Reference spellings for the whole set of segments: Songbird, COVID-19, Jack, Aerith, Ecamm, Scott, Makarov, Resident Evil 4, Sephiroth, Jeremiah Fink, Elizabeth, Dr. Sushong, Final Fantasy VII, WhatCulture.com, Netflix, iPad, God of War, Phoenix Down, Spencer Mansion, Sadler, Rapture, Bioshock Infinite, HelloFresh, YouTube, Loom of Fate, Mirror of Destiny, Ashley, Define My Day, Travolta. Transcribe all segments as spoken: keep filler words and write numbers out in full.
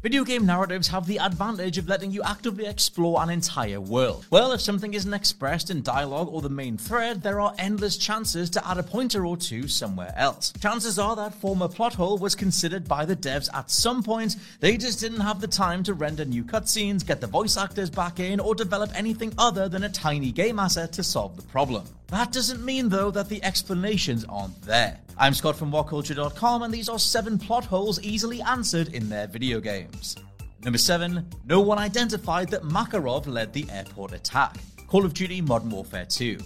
Video game narratives have the advantage of letting you actively explore an entire world. Well, if something isn't expressed in dialogue or the main thread, there are endless chances to add a pointer or two somewhere else. Chances are that former plot hole was considered by the devs at some point, they just didn't have the time to render new cutscenes, get the voice actors back in, or develop anything other than a tiny game asset to solve the problem. That doesn't mean, though, that the explanations aren't there. I'm Scott from what culture dot com, and these are seven plot holes easily answered in their video games. Number seven, no one identified that Makarov led the airport attack. Call of Duty Modern Warfare two.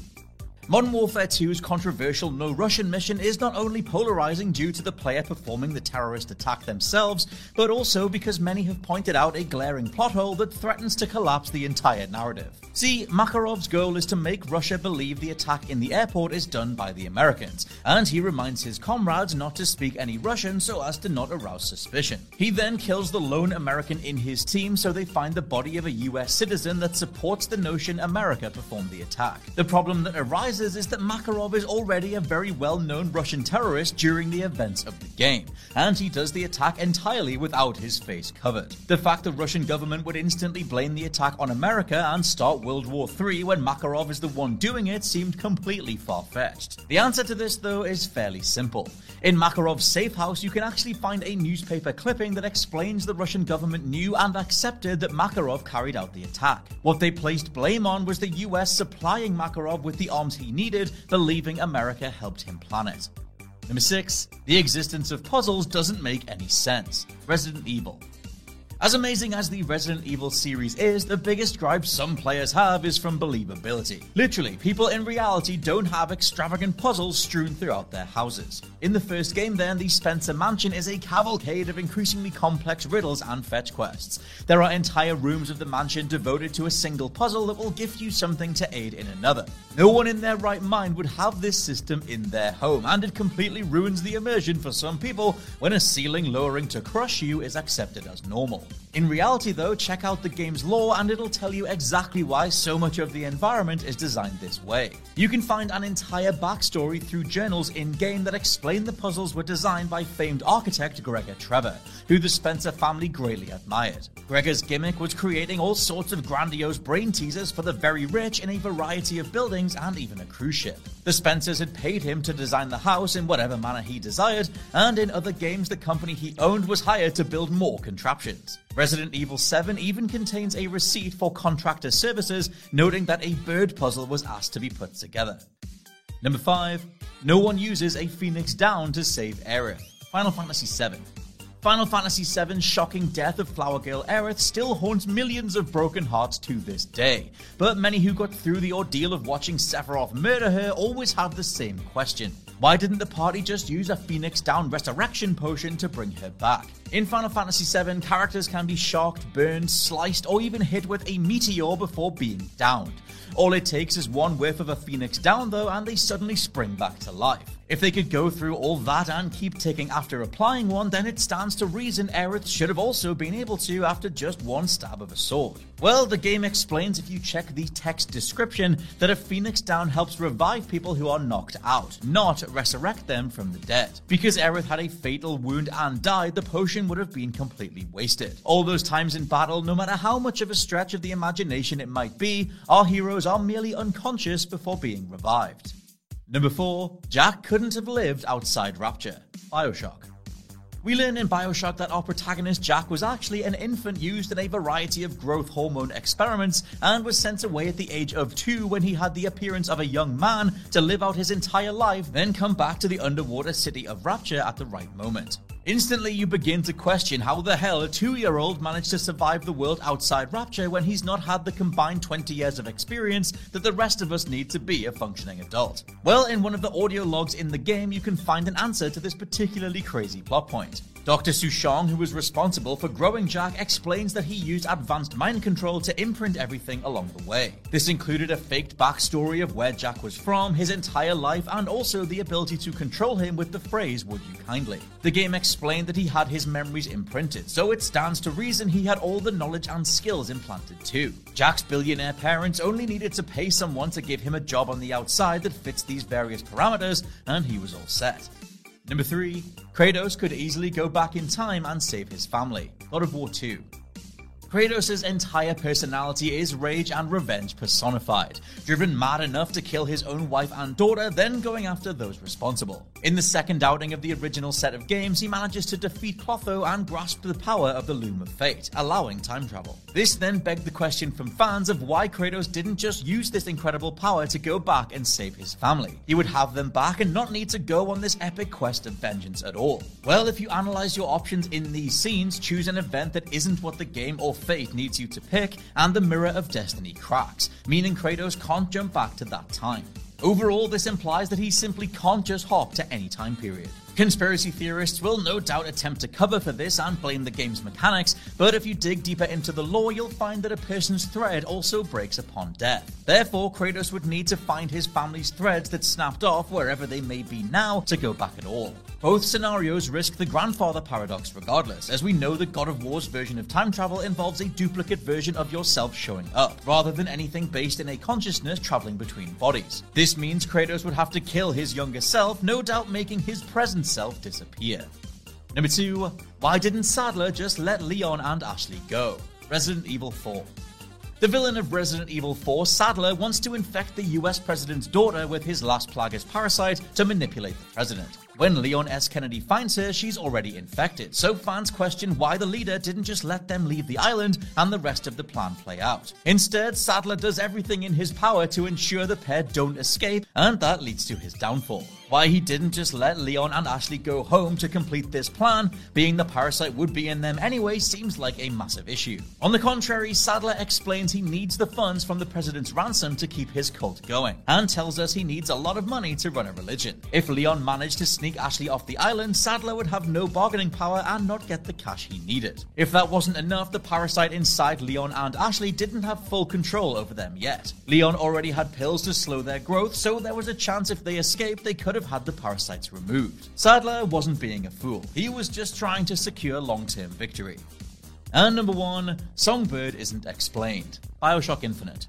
Modern Warfare two's controversial no-Russian mission is not only polarizing due to the player performing the terrorist attack themselves, but also because many have pointed out a glaring plot hole that threatens to collapse the entire narrative. See, Makarov's goal is to make Russia believe the attack in the airport is done by the Americans, and he reminds his comrades not to speak any Russian so as to not arouse suspicion. He then kills the lone American in his team so they find the body of a U S citizen that supports the notion America performed the attack. The problem that arises is that Makarov is already a very well-known Russian terrorist during the events of the game, and he does the attack entirely without his face covered. The fact the Russian government would instantly blame the attack on America and start World War Three when Makarov is the one doing it seemed completely far-fetched. The answer to this, though, is fairly simple. In Makarov's safe house, you can actually find a newspaper clipping that explains the Russian government knew and accepted that Makarov carried out the attack. What they placed blame on was the U S supplying Makarov with the arms he needed, believing America helped him plan it. Number six, the existence of puzzles doesn't make any sense. Resident Evil. As amazing as the Resident Evil series is, the biggest gripe some players have is from believability. Literally, people in reality don't have extravagant puzzles strewn throughout their houses. In the first game then, the Spencer Mansion is a cavalcade of increasingly complex riddles and fetch quests. There are entire rooms of the mansion devoted to a single puzzle that will gift you something to aid in another. No one in their right mind would have this system in their home, and it completely ruins the immersion for some people when a ceiling lowering to crush you is accepted as normal. In reality, though, check out the game's lore and it'll tell you exactly why so much of the environment is designed this way. You can find an entire backstory through journals in-game that explain the puzzles were designed by famed architect Gregor Trevor, who the Spencer family greatly admired. Gregor's gimmick was creating all sorts of grandiose brain teasers for the very rich in a variety of buildings and even a cruise ship. The Spencers had paid him to design the house in whatever manner he desired, and in other games the company he owned was hired to build more contraptions. Resident Evil seven even contains a receipt for contractor services, noting that a bird puzzle was asked to be put together. Number five, no one uses a Phoenix Down to save Aerith. Final Fantasy seven. Final Fantasy seven's shocking death of Flower Girl Aerith still haunts millions of broken hearts to this day, but many who got through the ordeal of watching Sephiroth murder her always had the same question. Why didn't the party just use a Phoenix Down resurrection potion to bring her back? In Final Fantasy seven, characters can be shocked, burned, sliced, or even hit with a meteor before being downed. All it takes is one whiff of a Phoenix Down, though, and they suddenly spring back to life. If they could go through all that and keep ticking after applying one, then it stands to reason Aerith should have also been able to after just one stab of a sword. Well, the game explains if you check the text description that a Phoenix Down helps revive people who are knocked out, not resurrect them from the dead. Because Aerith had a fatal wound and died, the potion would have been completely wasted. All those times in battle, no matter how much of a stretch of the imagination it might be, our heroes are merely unconscious before being revived. Number four, Jack couldn't have lived outside Rapture. Bioshock. We learn in Bioshock that our protagonist Jack was actually an infant used in a variety of growth hormone experiments and was sent away at the age of two when he had the appearance of a young man to live out his entire life, then come back to the underwater city of Rapture at the right moment. Instantly, you begin to question how the hell a two-year-old managed to survive the world outside Rapture when he's not had the combined twenty years of experience that the rest of us need to be a functioning adult. Well, in one of the audio logs in the game, you can find an answer to this particularly crazy plot point. Doctor Sushong, who was responsible for growing Jack, explains that he used advanced mind control to imprint everything along the way. This included a faked backstory of where Jack was from, his entire life, and also the ability to control him with the phrase, "Would you kindly?" The game explained that he had his memories imprinted, so it stands to reason he had all the knowledge and skills implanted too. Jack's billionaire parents only needed to pay someone to give him a job on the outside that fits these various parameters, and he was all set. Number three, Kratos could easily go back in time and save his family. God of War two. Kratos' entire personality is rage and revenge personified, driven mad enough to kill his own wife and daughter, then going after those responsible. In the second outing of the original set of games, he manages to defeat Clotho and grasp the power of the Loom of Fate, allowing time travel. This then begged the question from fans of why Kratos didn't just use this incredible power to go back and save his family. He would have them back and not need to go on this epic quest of vengeance at all. Well, if you analyze your options in these scenes, choose an event that isn't what the game or Fate needs you to pick, and the Mirror of Destiny cracks, meaning Kratos can't jump back to that time. Overall, this implies that he simply can't just hop to any time period. Conspiracy theorists will no doubt attempt to cover for this and blame the game's mechanics, but if you dig deeper into the lore, you'll find that a person's thread also breaks upon death. Therefore, Kratos would need to find his family's threads that snapped off wherever they may be now to go back at all. Both scenarios risk the grandfather paradox regardless, as we know that God of War's version of time travel involves a duplicate version of yourself showing up, rather than anything based in a consciousness traveling between bodies. This means Kratos would have to kill his younger self, no doubt making his present self disappear. Number two, why didn't Sadler just let Leon and Ashley go? Resident Evil four. The villain of Resident Evil four, Sadler, wants to infect the U S president's daughter with his last Plaga's parasite to manipulate the president. When Leon S. Kennedy finds her, she's already infected, so fans question why the leader didn't just let them leave the island and the rest of the plan play out. Instead, Sadler does everything in his power to ensure the pair don't escape, and that leads to his downfall. Why he didn't just let Leon and Ashley go home to complete this plan, being the parasite would be in them anyway, seems like a massive issue. On the contrary, Sadler explains he needs the funds from the president's ransom to keep his cult going, and tells us he needs a lot of money to run a religion. If Leon managed to sneak Ashley off the island, Sadler would have no bargaining power and not get the cash he needed. If that wasn't enough, the parasite inside Leon and Ashley didn't have full control over them yet. Leon already had pills to slow their growth, so there was a chance if they escaped, they could have had the parasites removed. Sadler wasn't being a fool. He was just trying to secure long-term victory. And number one, Songbird isn't explained. Bioshock Infinite.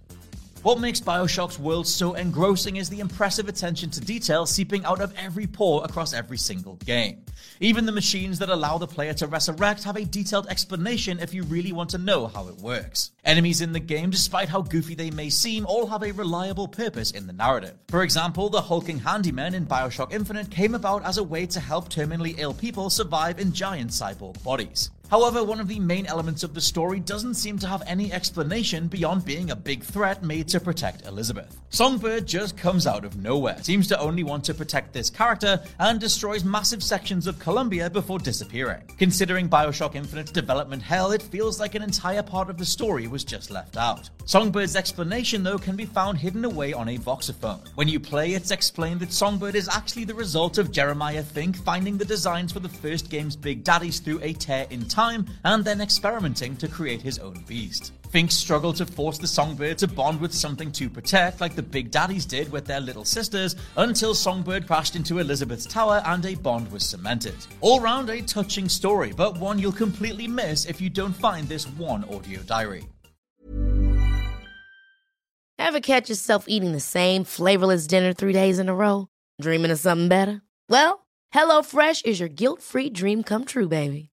What makes Bioshock's world so engrossing is the impressive attention to detail seeping out of every pore across every single game. Even the machines that allow the player to resurrect have a detailed explanation if you really want to know how it works. Enemies in the game, despite how goofy they may seem, all have a reliable purpose in the narrative. For example, the hulking handyman in Bioshock Infinite came about as a way to help terminally ill people survive in giant cyborg bodies. However, one of the main elements of the story doesn't seem to have any explanation beyond being a big threat made to protect Elizabeth. Songbird just comes out of nowhere, seems to only want to protect this character, and destroys massive sections of Colombia before disappearing. Considering Bioshock Infinite's development hell, it feels like an entire part of the story was just left out. Songbird's explanation, though, can be found hidden away on a voxophone. When you play, it's explained that Songbird is actually the result of Jeremiah Fink finding the designs for the first game's Big Daddies through a tear in time. Time, and then experimenting to create his own beast. Fink struggled to force the Songbird to bond with something to protect, like the Big Daddies did with their little sisters, until Songbird crashed into Elizabeth's tower and a bond was cemented. All round a touching story, but one you'll completely miss if you don't find this one audio diary. Ever catch yourself eating the same flavorless dinner three days in a row? Dreaming of something better? Well, HelloFresh is your guilt-free dream come true, baby.